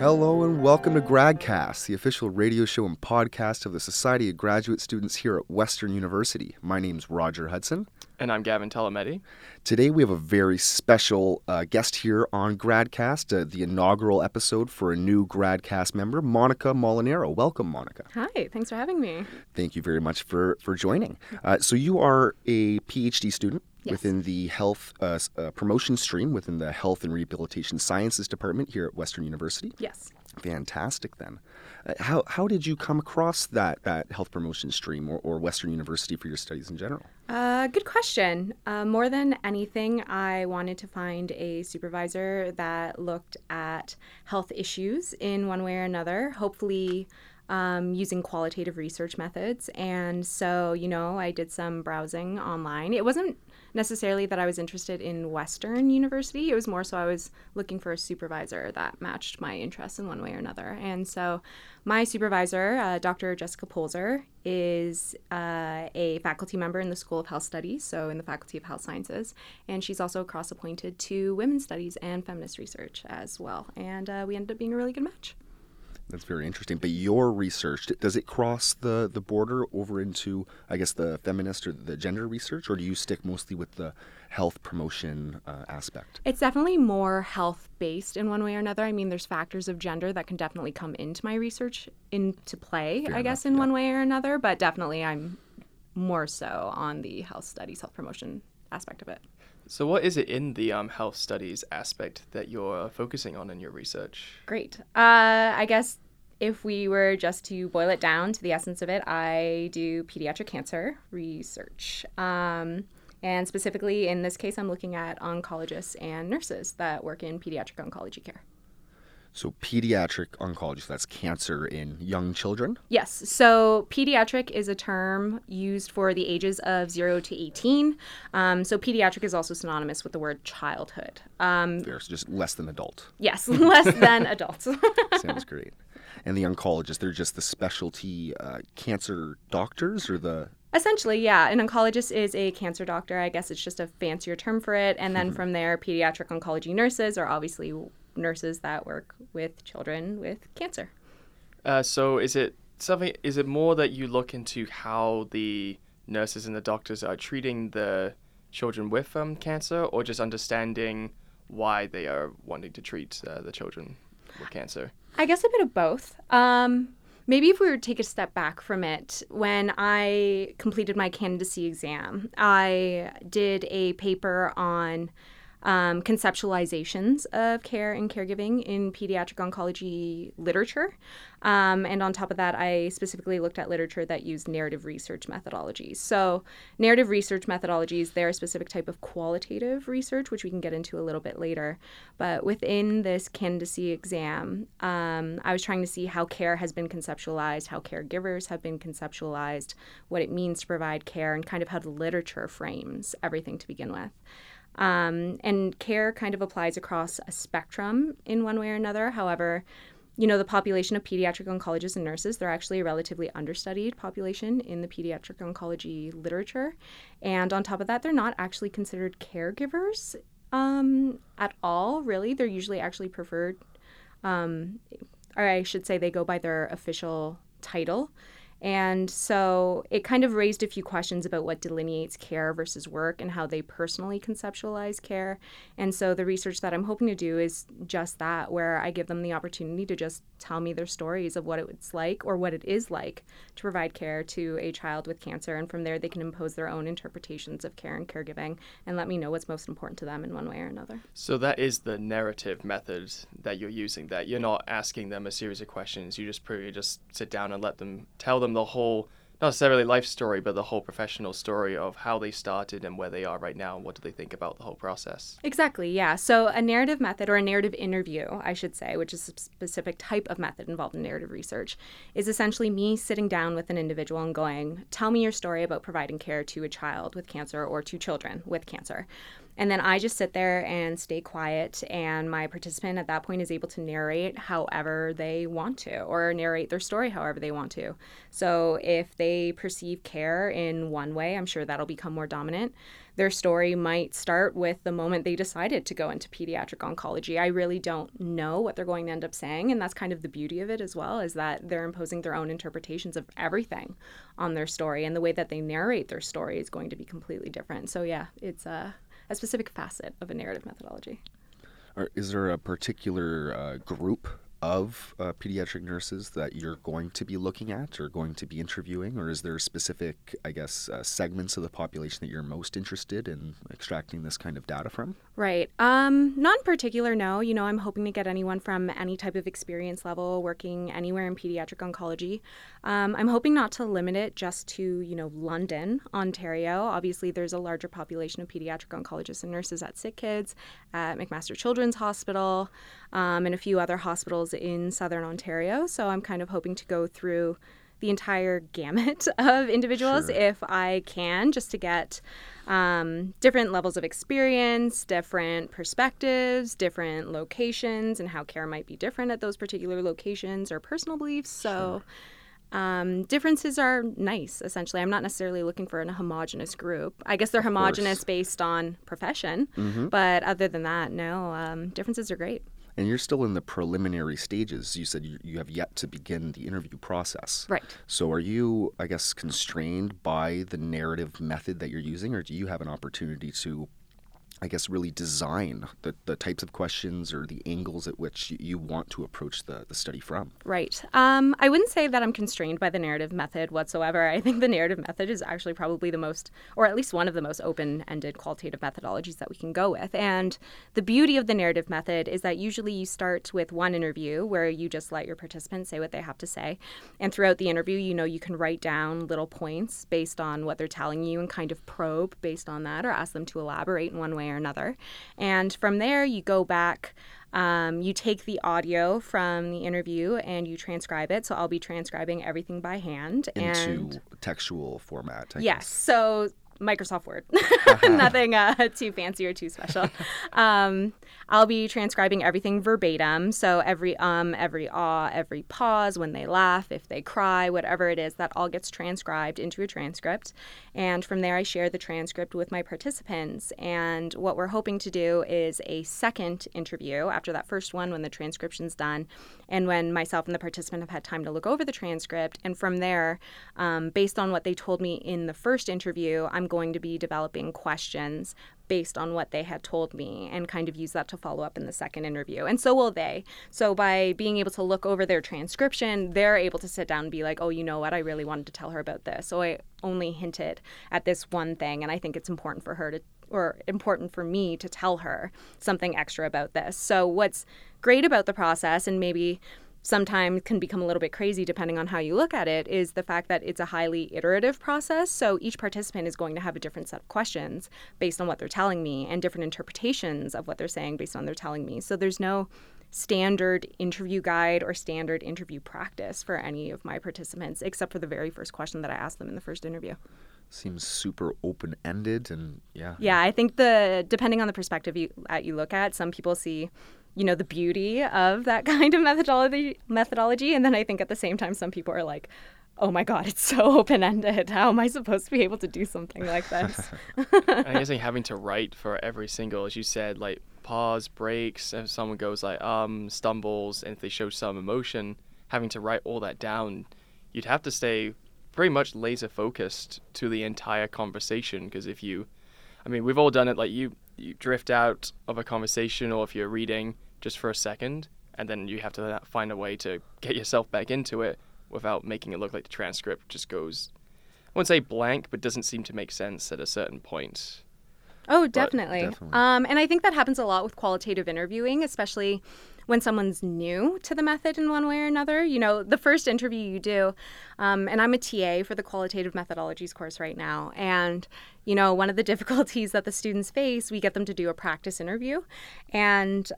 Hello and welcome to GradCast, the official radio show and podcast of the Society of Graduate Students here at Western University. My name's Roger Hudson. And I'm Gavin Tolometti. Today we have a very special guest here on GradCast, the inaugural episode for a new GradCast member, Monica Molinaro. Welcome, Monica. Hi, thanks for having me. Thank you very much for joining. So you are a PhD student. Yes. Within the health promotion stream, within the Health and Rehabilitation Sciences Department here at Western University. Yes. Fantastic, then. How did you come across that health promotion stream or Western University for your studies in general? Good question. More than anything, I wanted to find a supervisor that looked at health issues in one way or another, hopefully using qualitative research methods. And so, I did some browsing online. It wasn't necessarily that I was interested in Western University. It was more so I was looking for a supervisor that matched my interests in one way or another. And so my supervisor, Dr. Jessica Polzer, is a faculty member in the School of Health Studies, so in the Faculty of Health Sciences, and she's also cross-appointed to Women's Studies and Feminist Research as well. And we ended up being a really good match. That's very interesting. But your research, does it cross the border over into, I guess, the feminist or the gender research, or do you stick mostly with the health promotion aspect? It's definitely more health-based in one way or another. I mean, there's factors of gender that can definitely come into my research, into play, Fair enough, I guess, in one way or another, but definitely I'm more so on the health studies, health promotion aspect of it. So what is it in the health studies aspect that you're focusing on in your research? Great. I guess if we were just to boil it down to the essence of it, I do pediatric cancer research. And specifically in this case, I'm looking at oncologists and nurses that work in pediatric oncology care. So pediatric oncology, so that's cancer in young children? Yes. So pediatric is a term used for the ages of 0 to 18. So pediatric is also synonymous with the word childhood. Fair, so just less than adult. Yes, less than adults. Sounds great. And the oncologists, they're just the specialty cancer doctors or the... Essentially, yeah. An oncologist is a cancer doctor. I guess it's just a fancier term for it. And then from there, pediatric oncology nurses are obviously... nurses that work with children with cancer. So is it something? Is it more that you look into how the nurses and the doctors are treating the children with cancer, or just understanding why they are wanting to treat the children with cancer? I guess a bit of both. Maybe if we were to take a step back from it, when I completed my candidacy exam, I did a paper on conceptualizations of care and caregiving in pediatric oncology literature. And on top of that, I specifically looked at literature that used narrative research methodologies. So narrative research methodologies, they're a specific type of qualitative research, which we can get into a little bit later. But within this candidacy exam, I was trying to see how care has been conceptualized, how caregivers have been conceptualized, what it means to provide care, and kind of how the literature frames everything to begin with. And care kind of applies across a spectrum in one way or another. However, the population of pediatric oncologists and nurses, they're actually a relatively understudied population in the pediatric oncology literature. And on top of that, they're not actually considered caregivers at all, really. They're usually actually preferred, or I should say they go by their official title. And so it kind of raised a few questions about what delineates care versus work and how they personally conceptualize care. And so the research that I'm hoping to do is just that, where I give them the opportunity to just tell me their stories of what it's like or what it is like to provide care to a child with cancer. And from there, they can impose their own interpretations of care and caregiving and let me know what's most important to them in one way or another. So that is the narrative method that you're using, that you're not asking them a series of questions. You just pretty just sit down and let them tell them the whole, not necessarily life story, but the whole professional story of how they started and where they are right now and what do they think about the whole process. Exactly, yeah. So a narrative method, or a narrative interview, I should say, which is a specific type of method involved in narrative research, is essentially me sitting down with an individual and going, tell me your story about providing care to a child with cancer or to children with cancer. And then I just sit there and stay quiet, and my participant at that point is able to narrate however they want to, or narrate their story however they want to. So if they perceive care in one way, I'm sure that'll become more dominant. Their story might start with the moment they decided to go into pediatric oncology. I really don't know what they're going to end up saying, and that's kind of the beauty of it as well, is that they're imposing their own interpretations of everything on their story, and the way that they narrate their story is going to be completely different. So yeah, it's a specific facet of a narrative methodology. Is there a particular group of pediatric nurses that you're going to be looking at or going to be interviewing, or is there specific, I guess, segments of the population that you're most interested in extracting this kind of data from? Right. Not in particular, no. You know, I'm hoping to get anyone from any type of experience level working anywhere in pediatric oncology. I'm hoping not to limit it just to, you know, London, Ontario. Obviously, there's a larger population of pediatric oncologists and nurses at SickKids, at McMaster Children's Hospital, and a few other hospitals in Southern Ontario. So I'm kind of hoping to go through the entire gamut of individuals, sure, if I can, just to get different levels of experience, different perspectives, different locations, and how care might be different at those particular locations or personal beliefs. So sure. Differences are nice, essentially. I'm not necessarily looking for a homogenous group. I guess they're homogenous based on profession, mm-hmm, but other than that, no, differences are great. And you're still in the preliminary stages. You said you have yet to begin the interview process. Right. So are you, I guess, constrained by the narrative method that you're using, or do you have an opportunity to, I guess, really design the types of questions or the angles at which you want to approach the study from? Right. I wouldn't say that I'm constrained by the narrative method whatsoever. I think the narrative method is actually probably the most, or at least one of the most open-ended qualitative methodologies that we can go with. And the beauty of the narrative method is that usually you start with one interview where you just let your participants say what they have to say. And throughout the interview, you know, you can write down little points based on what they're telling you and kind of probe based on that, or ask them to elaborate in one way or another. And from there, you go back, you take the audio from the interview and you transcribe it. So I'll be transcribing everything by hand. Into textual format, I guess. Yes. So Microsoft Word. Nothing too fancy or too special. I'll be transcribing everything verbatim. So every ah, every pause, when they laugh, if they cry, whatever it is, that all gets transcribed into a transcript. And from there, I share the transcript with my participants. And what we're hoping to do is a second interview after that first one, when the transcription's done and when myself and the participant have had time to look over the transcript. And from there, based on what they told me in the first interview, I'm going to be developing questions based on what they had told me and kind of use that to follow up in the second interview. And so will they. So by being able to look over their transcription, they're able to sit down and be like, oh, you know what? I really wanted to tell her about this. So I only hinted at this one thing, and I think it's important for her to, or important for me to tell her something extra about this. So what's great about the process, and maybe sometimes can become a little bit crazy depending on how you look at it, is the fact that it's a highly iterative process. So each participant is going to have a different set of questions based on what they're telling me, and different interpretations of what they're saying based on what they're telling me. So there's no standard interview guide or standard interview practice for any of my participants, except for the very first question that I asked them in the first interview. Seems super open-ended, and yeah. Yeah, I think depending on the perspective you look at, some people see, you know, the beauty of that kind of methodology. And then I think at the same time, some people are like, oh my God, it's so open-ended. How am I supposed to be able to do something like this? I guess having to write for every single, as you said, like pause, breaks, if someone goes like, stumbles, and if they show some emotion, having to write all that down, you'd have to stay pretty much laser focused to the entire conversation. Because if you, I mean, we've all done it, like you drift out of a conversation, or if you're reading just for a second, and then you have to find a way to get yourself back into it without making it look like the transcript just goes, I wouldn't say blank, but doesn't seem to make sense at a certain point. Oh, definitely. And I think that happens a lot with qualitative interviewing, especially when someone's new to the method in one way or another. You know, the first interview you do, and I'm a TA for the qualitative methodologies course right now, and, you know, one of the difficulties that the students face, we get them to do a practice interview, and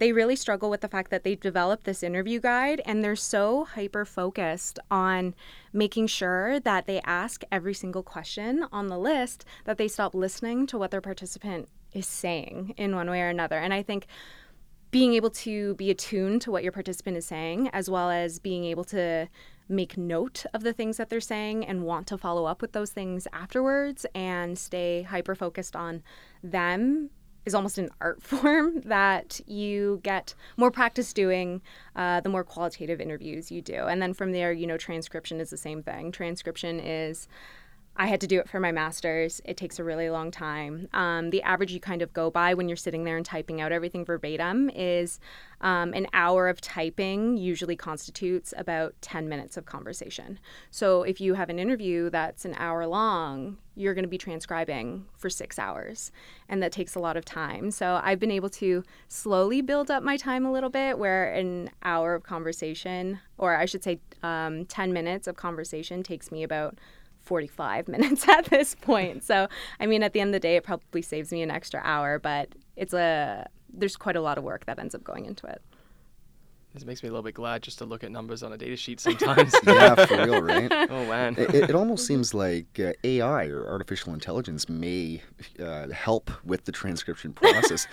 they really struggle with the fact that they've developed this interview guide, and they're so hyper-focused on making sure that they ask every single question on the list that they stop listening to what their participant is saying in one way or another. And I think being able to be attuned to what your participant is saying, as well as being able to make note of the things that they're saying and want to follow up with those things afterwards and stay hyper-focused on them is almost an art form that you get more practice doing the more qualitative interviews you do. And then from there, you know, transcription is the same thing. Transcription is, I had to do it for my master's. It takes a really long time. The average you kind of go by when you're sitting there and typing out everything verbatim is an hour of typing usually constitutes about 10 minutes of conversation. So if you have an interview that's an hour long, you're going to be transcribing for 6 hours, and that takes a lot of time. So I've been able to slowly build up my time a little bit where an hour of conversation, or I should say 10 minutes of conversation takes me about 45 minutes at this point. So, I mean, at the end of the day, it probably saves me an extra hour, but there's quite a lot of work that ends up going into it. This makes me a little bit glad just to look at numbers on a data sheet sometimes. Yeah, for real, right? Oh, man. It almost seems like AI or artificial intelligence may help with the transcription process.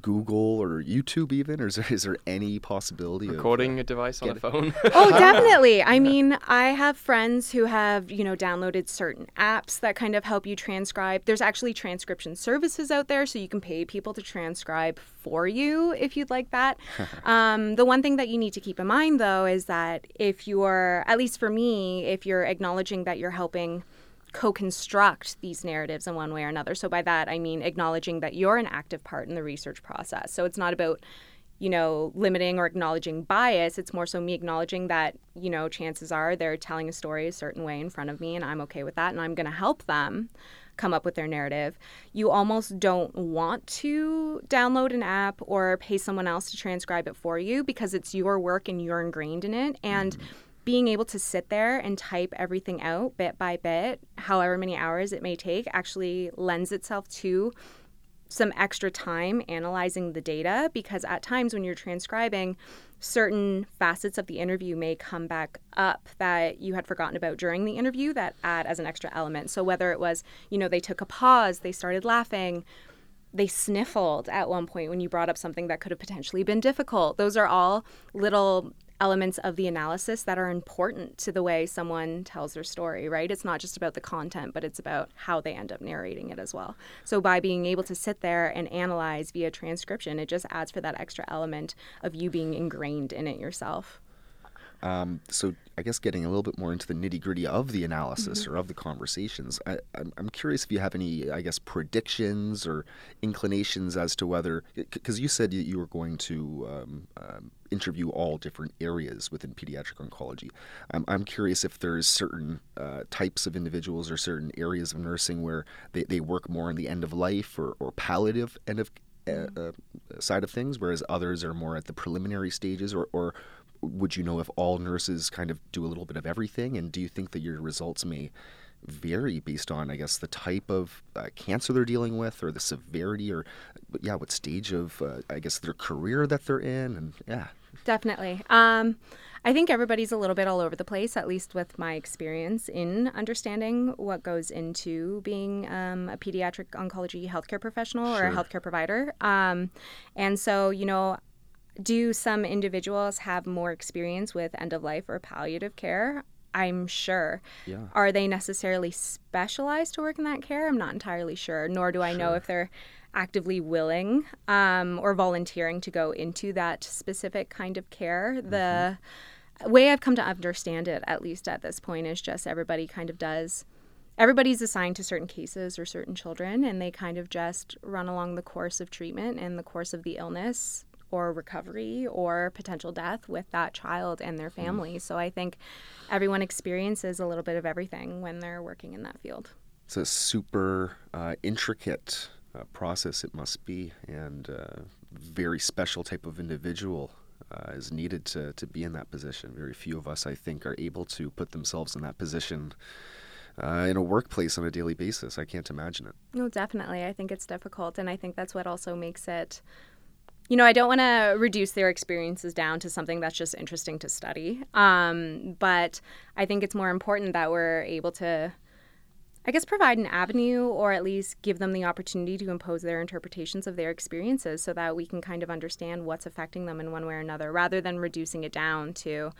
Google or YouTube even? Or is there any possibility recording a device on a phone? Oh, definitely. I mean, I have friends who have, you know, downloaded certain apps that kind of help you transcribe. There's actually transcription services out there, so you can pay people to transcribe for you if you'd like that. The one thing that you need to keep in mind, though, is that if you're, at least for me, if you're acknowledging that you're helping co-construct these narratives in one way or another. So by that, I mean acknowledging that you're an active part in the research process. So it's not about, you know, limiting or acknowledging bias. It's more so me acknowledging that, you know, chances are they're telling a story a certain way in front of me, and I'm okay with that, and I'm going to help them come up with their narrative. You almost don't want to download an app or pay someone else to transcribe it for you because it's your work and you're ingrained in it. And being able to sit there and type everything out bit by bit, however many hours it may take, actually lends itself to some extra time analyzing the data, because at times when you're transcribing, certain facets of the interview may come back up that you had forgotten about during the interview that add as an extra element. So whether it was, you know, they took a pause, they started laughing, they sniffled at one point when you brought up something that could have potentially been difficult. Those are all little elements of the analysis that are important to the way someone tells their story, right? It's not just about the content, but it's about how they end up narrating it as well. So by being able to sit there and analyze via transcription, it just adds for that extra element of you being ingrained in it yourself. So I guess getting a little bit more into the nitty-gritty of the analysis or of the conversations, I'm curious if you have any, I guess, predictions or inclinations as to whether, because you said you were going to interview all different areas within pediatric oncology. I'm curious if there's certain types of individuals or certain areas of nursing where they work more on the end of life or palliative end of side of things, whereas others are more at the preliminary stages, or would you know if all nurses kind of do a little bit of everything? And do you think that your results may vary based on, I guess, the type of cancer they're dealing with, or the severity, or what stage of, I guess, their career that they're in? And yeah. Definitely. I think everybody's a little bit all over the place, at least with my experience in understanding what goes into being a pediatric oncology healthcare professional or a healthcare provider. And so, you know, do some individuals have more experience with end-of-life or palliative care? I'm sure. Yeah. Are they necessarily specialized to work in that care? I'm not entirely sure, nor do I know if they're actively willing or volunteering to go into that specific kind of care. The way I've come to understand it, at least at this point, is just everybody's assigned to certain cases or certain children, and they kind of just run along the course of treatment and the course of the illness or recovery or potential death with that child and their family. So I think everyone experiences a little bit of everything when they're working in that field. It's a super intricate process it must be, and very special type of individual is needed to be in that position. Very few of us, I think, are able to put themselves in that position in a workplace on a daily basis. I can't imagine it. No, definitely. I think it's difficult, and I think that's what also makes it, you know, I don't want to reduce their experiences down to something that's just interesting to study. But I think it's more important that we're able to, I guess, provide an avenue, or at least give them the opportunity to impose their interpretations of their experiences so that we can kind of understand what's affecting them in one way or another, rather than reducing it down to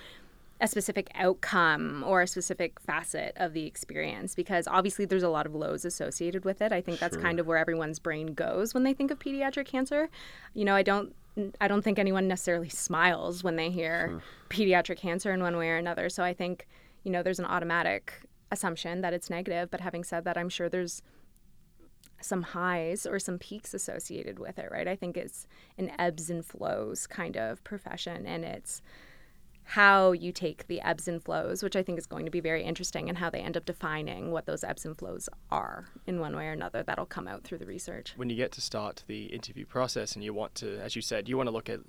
a specific outcome or a specific facet of the experience, because obviously there's a lot of lows associated with it. I think that's kind of where everyone's brain goes when they think of pediatric cancer. You know, I don't think anyone necessarily smiles when they hear pediatric cancer in one way or another. So I think, you know, there's an automatic assumption that it's negative. But having said that, I'm sure there's some highs or some peaks associated with it, right? I think it's an ebbs and flows kind of profession, and it's how you take the ebbs and flows, which I think is going to be very interesting, and how they end up defining what those ebbs and flows are in one way or another. That'll come out through the research. When you get to start the interview process and you want to, as you said, you want to look at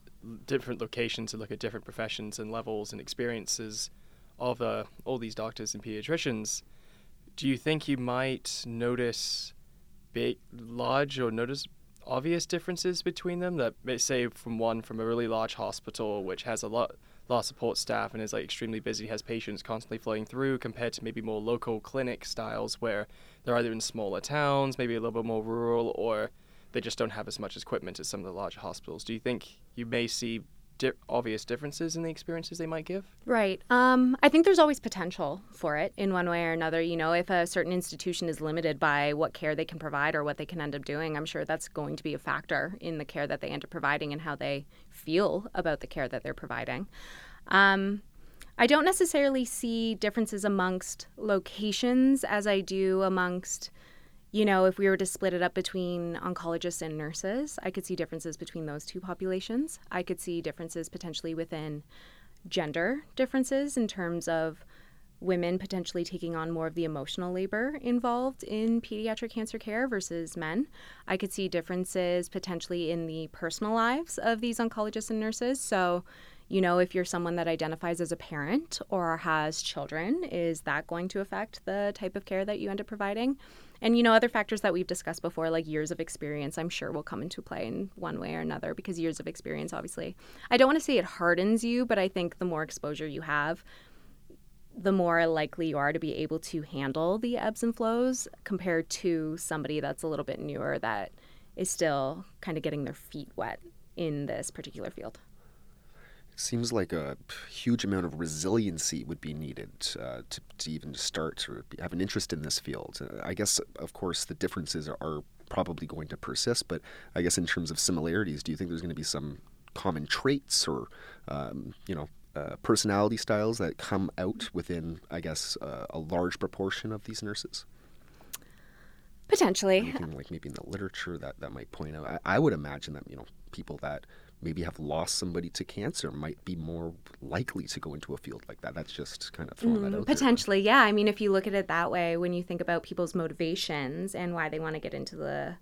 different locations and look at different professions and levels and experiences of all these doctors and pediatricians, do you think you might notice obvious differences between them? That may say from a really large hospital, which has a lot of support staff and is like extremely busy, has patients constantly flowing through, compared to maybe more local clinic styles where they're either in smaller towns, maybe a little bit more rural, or they just don't have as much equipment as some of the larger hospitals. Do you think you may see obvious differences in the experiences they might give? Right. I think there's always potential for it in one way or another. You know, if a certain institution is limited by what care they can provide or what they can end up doing, I'm sure that's going to be a factor in the care that they end up providing and how they feel about the care that they're providing. I don't necessarily see differences amongst locations as I do amongst, you know, if we were to split it up between oncologists and nurses, I could see differences between those two populations. I could see differences potentially within gender differences in terms of women potentially taking on more of the emotional labor involved in pediatric cancer care versus men. I could see differences potentially in the personal lives of these oncologists and nurses. So, you know, if you're someone that identifies as a parent or has children, is that going to affect the type of care that you end up providing? And, you know, other factors that we've discussed before, like years of experience, I'm sure will come into play in one way or another, because years of experience, obviously, I don't want to say it hardens you, but I think the more exposure you have, the more likely you are to be able to handle the ebbs and flows compared to somebody that's a little bit newer that is still kind of getting their feet wet in this particular field. Seems like a huge amount of resiliency would be needed to even start or have an interest in this field. I guess, of course, the differences are probably going to persist, but I guess in terms of similarities, do you think there's going to be some common traits or, personality styles that come out within, I guess, a large proportion of these nurses? Potentially. Anything like maybe in the literature that might point out. I would imagine that, you know, people that maybe have lost somebody to cancer might be more likely to go into a field like that. That's just kind of throwing that out potentially, there. Yeah. I mean, if you look at it that way, when you think about people's motivations and why they want to get into the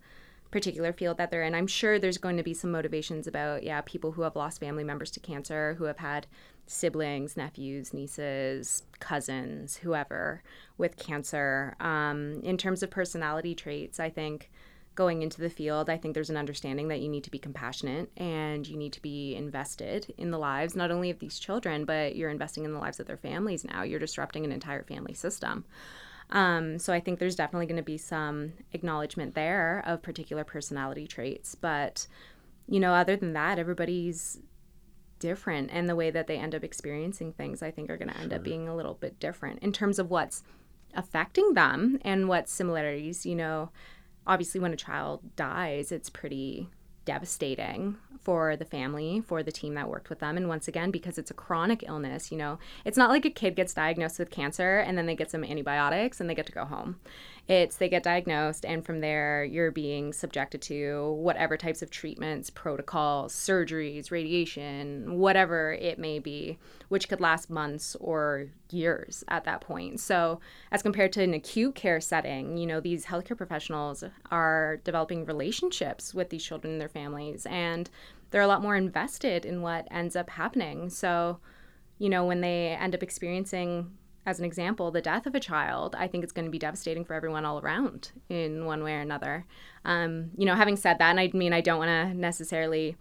particular field that they're in, I'm sure there's going to be some motivations about, people who have lost family members to cancer, who have had siblings, nephews, nieces, cousins, whoever with cancer. In terms of personality traits, I think going into the field, I think there's an understanding that you need to be compassionate and you need to be invested in the lives, not only of these children, but you're investing in the lives of their families now. You're disrupting an entire family system. So I think there's definitely going to be some acknowledgement there of particular personality traits. But, you know, other than that, everybody's different. And the way that they end up experiencing things, I think, are going to end up being a little bit different in terms of what's affecting them and what similarities, you know. Obviously, when a child dies, it's pretty devastating for the family, for the team that worked with them. And once again, because it's a chronic illness, you know, it's not like a kid gets diagnosed with cancer and then they get some antibiotics and they get to go home. It's they get diagnosed, and from there, you're being subjected to whatever types of treatments, protocols, surgeries, radiation, whatever it may be, which could last months or years at that point. So as compared to an acute care setting, you know, these healthcare professionals are developing relationships with these children and their families, and they're a lot more invested in what ends up happening. So, you know, when they end up experiencing, as an example, the death of a child, I think it's going to be devastating for everyone all around in one way or another. You know, having said that, and I mean, I don't want to necessarily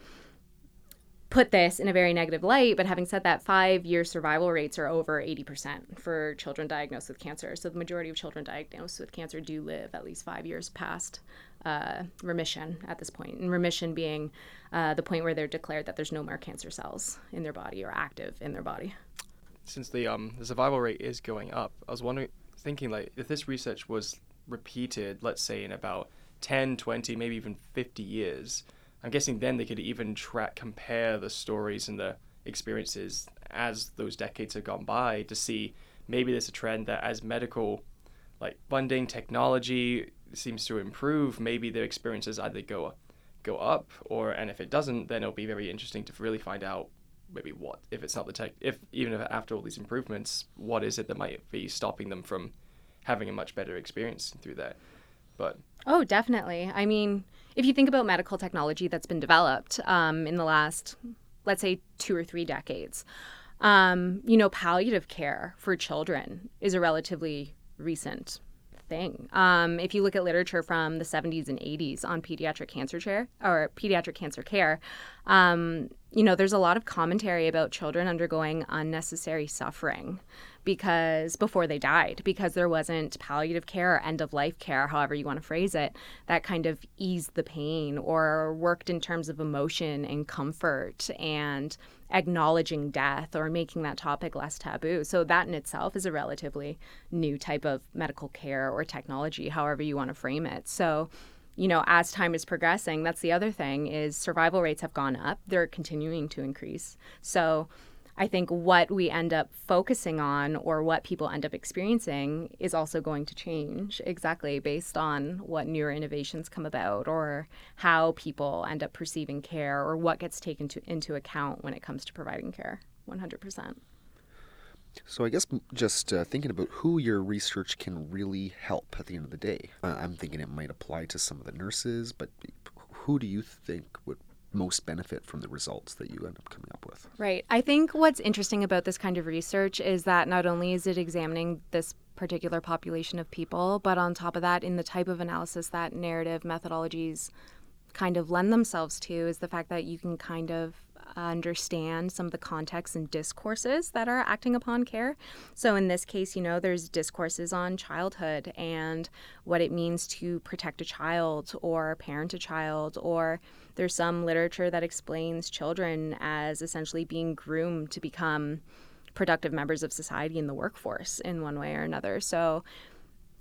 put this in a very negative light, but having said that, 5-year survival rates are over 80% for children diagnosed with cancer. So the majority of children diagnosed with cancer do live at least 5 years past remission at this point, and remission being the point where they're declared that there's no more cancer cells in their body or active in their body. since the survival rate is going up, I was thinking like if this research was repeated, let's say in about 10, 20, maybe even 50 years, I'm guessing then they could even compare the stories and the experiences as those decades have gone by to see maybe there's a trend that as medical like funding technology seems to improve, maybe their experiences either go up or, and if it doesn't, then it'll be very interesting to really find out maybe what, if it's not the tech, if even if after all these improvements, what is it that might be stopping them from having a much better experience through that. But oh, definitely. I mean, if you think about medical technology that's been developed in the last, let's say, 2 or 3 decades, you know, palliative care for children is a relatively recent thing. If you look at literature from the 70s and 80s on pediatric cancer care, you know, there's a lot of commentary about children undergoing unnecessary suffering because before they died, because there wasn't palliative care or end-of-life care, however you want to phrase it, that kind of eased the pain or worked in terms of emotion and comfort and acknowledging death or making that topic less taboo. So that in itself is a relatively new type of medical care or technology, however you want to frame it. So, you know, as time is progressing, that's the other thing is survival rates have gone up. They're continuing to increase. So I think what we end up focusing on or what people end up experiencing is also going to change exactly based on what newer innovations come about or how people end up perceiving care or what gets taken into account when it comes to providing care, 100%. So I guess just thinking about who your research can really help at the end of the day. I'm thinking it might apply to some of the nurses, but who do you think would most benefit from the results that you end up coming up with? Right. I think what's interesting about this kind of research is that not only is it examining this particular population of people, but on top of that, in the type of analysis that narrative methodologies kind of lend themselves to is the fact that you can kind of understand some of the contexts and discourses that are acting upon care. So in this case, you know, there's discourses on childhood and what it means to protect a child or parent a child, or there's some literature that explains children as essentially being groomed to become productive members of society in the workforce in one way or another. So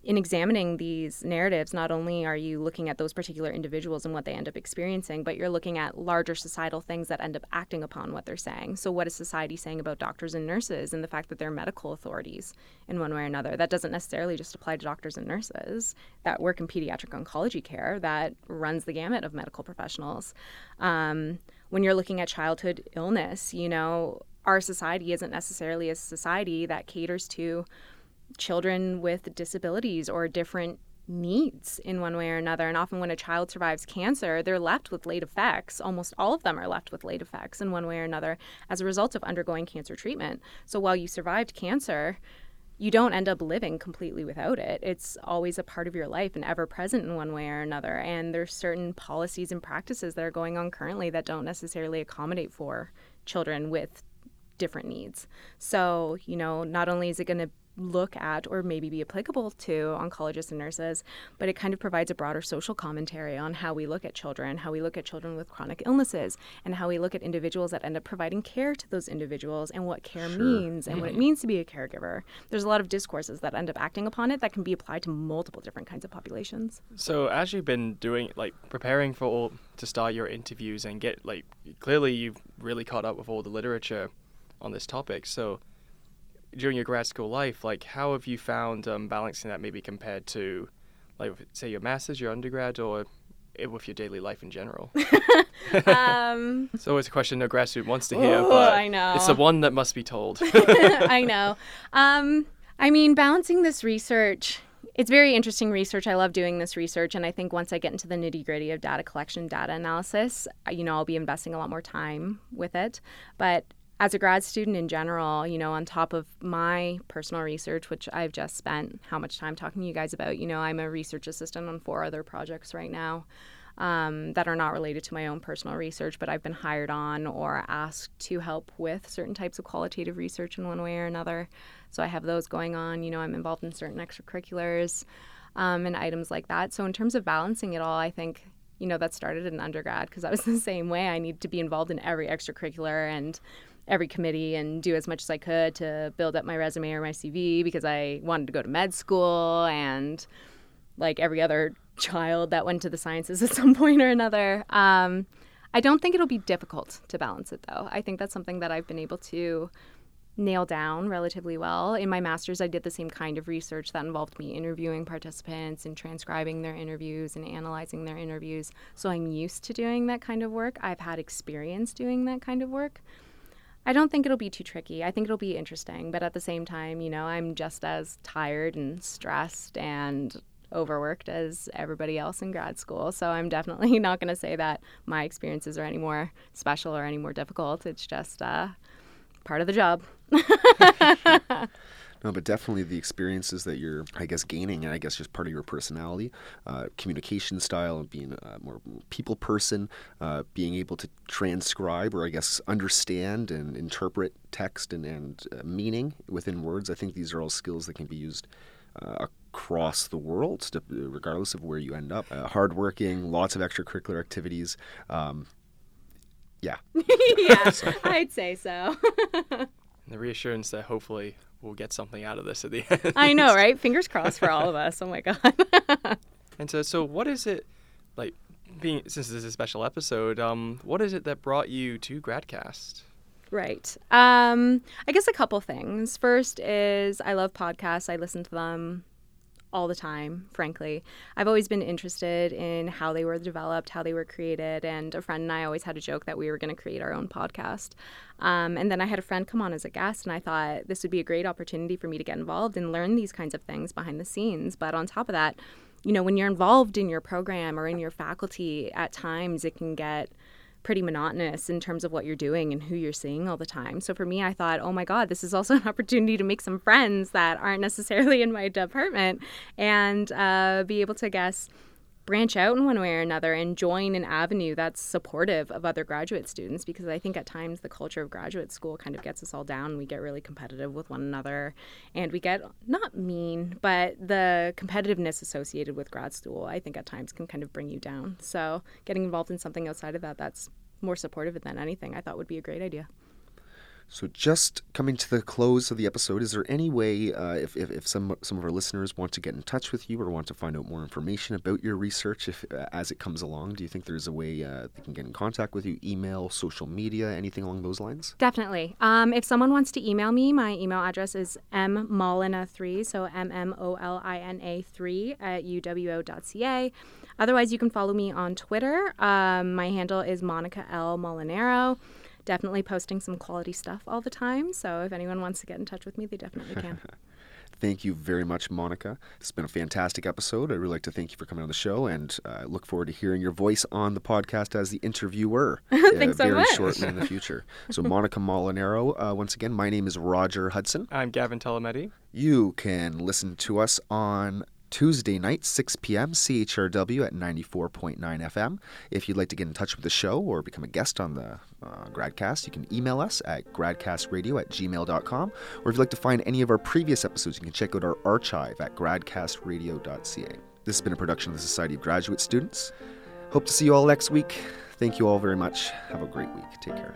in examining these narratives, not only are you looking at those particular individuals and what they end up experiencing, but you're looking at larger societal things that end up acting upon what they're saying. So what is society saying about doctors and nurses and the fact that they're medical authorities in one way or another? That doesn't necessarily just apply to doctors and nurses that work in pediatric oncology care. That runs the gamut of medical professionals. When you're looking at childhood illness, you know, our society isn't necessarily a society that caters to children with disabilities or different needs in one way or another. And often when a child survives cancer, they're left with late effects. Almost all of them are left with late effects in one way or another as a result of undergoing cancer treatment. So while you survived cancer, you don't end up living completely without it. It's always a part of your life and ever present in one way or another. And there's certain policies and practices that are going on currently that don't necessarily accommodate for children with different needs. So, you know, not only is it going to look at or maybe be applicable to oncologists and nurses, but it kind of provides a broader social commentary on how we look at children, how we look at children with chronic illnesses, and how we look at individuals that end up providing care to those individuals and what care means and what it means to be a caregiver. There's a lot of discourses that end up acting upon it that can be applied to multiple different kinds of populations. So as you've been doing, like preparing for all to start your interviews and get like, clearly you've really caught up with all the literature on this topic. So during your grad school life, like how have you found balancing that maybe compared to like say your master's, your undergrad, or with your daily life in general? It's always a question no grad student wants to hear, but I know. It's the one that must be told. I know. I mean, balancing this research, it's very interesting research. I love doing this research. And I think once I get into the nitty gritty of data collection, data analysis, you know, I'll be investing a lot more time with it. But as a grad student in general, you know, on top of my personal research, which I've just spent how much time talking to you guys about, you know, I'm a research assistant on 4 other projects right now that are not related to my own personal research, but I've been hired on or asked to help with certain types of qualitative research in one way or another. So I have those going on. You know, I'm involved in certain extracurriculars and items like that. So in terms of balancing it all, I think, you know, that started in undergrad because I was the same way. I need to be involved in every extracurricular and every committee and do as much as I could to build up my resume or my CV, because I wanted to go to med school, and like every other child that went to the sciences at some point or another. I don't think it'll be difficult to balance it, though. I think that's something that I've been able to nail down relatively well. In my master's, I did the same kind of research that involved me interviewing participants and transcribing their interviews and analyzing their interviews. So I'm used to doing that kind of work. I've had experience doing that kind of work. I don't think it'll be too tricky. I think it'll be interesting. But at the same time, you know, I'm just as tired and stressed and overworked as everybody else in grad school. So I'm definitely not going to say that my experiences are any more special or any more difficult. It's just part of the job. No, but definitely the experiences that you're, I guess, gaining, and I guess just part of your personality, communication style, and being a more people person, being able to transcribe or I guess understand and interpret text and meaning within words. I think these are all skills that can be used across the world, regardless of where you end up. Hardworking, lots of extracurricular activities. Yeah. Yeah, I'd say so. The reassurance that hopefully we'll get something out of this at the end. I know, right? Fingers crossed for all of us. Oh, my God. And so what is it, like, being, since this is a special episode, what is it that brought you to GradCast? Right. I guess a couple things. First is I love podcasts. I listen to them all the time, frankly. I've always been interested in how they were developed, how they were created, and a friend and I always had a joke that we were going to create our own podcast. And then I had a friend come on as a guest, and I thought this would be a great opportunity for me to get involved and learn these kinds of things behind the scenes. But on top of that, you know, when you're involved in your program or in your faculty, at times it can get pretty monotonous in terms of what you're doing and who you're seeing all the time. So for me, I thought, oh my God, this is also an opportunity to make some friends that aren't necessarily in my department and be able to, I guess, branch out in one way or another and join an avenue that's supportive of other graduate students, because I think at times the culture of graduate school kind of gets us all down. We get really competitive with one another, and we get not mean, but the competitiveness associated with grad school I think at times can kind of bring you down. So getting involved in something outside of that that's more supportive than anything I thought would be a great idea. So just coming to the close of the episode, is there any way, if some of our listeners want to get in touch with you or want to find out more information about your research as it comes along, do you think there's a way they can get in contact with you, email, social media, anything along those lines? Definitely. If someone wants to email me, my email address is mmolina3, so mmolina3 at uwo.ca. Otherwise, you can follow me on Twitter. My handle is Monica L. Molinaro. Definitely posting some quality stuff all the time. So if anyone wants to get in touch with me, they definitely can. Thank you very much, Monica. It's been a fantastic episode. I'd really like to thank you for coming on the show, and I look forward to hearing your voice on the podcast as the interviewer. Thanks so much. Very shortly in the future. So Monica Molinaro, once again, my name is Roger Hudson. I'm Gavin Tolometti. You can listen to us on Tuesday night, 6 p.m., CHRW at 94.9 FM. If you'd like to get in touch with the show or become a guest on the GradCast, you can email us at gradcastradio@gmail.com. Or if you'd like to find any of our previous episodes, you can check out our archive at gradcastradio.ca. This has been a production of the Society of Graduate Students. Hope to see you all next week. Thank you all very much. Have a great week. Take care.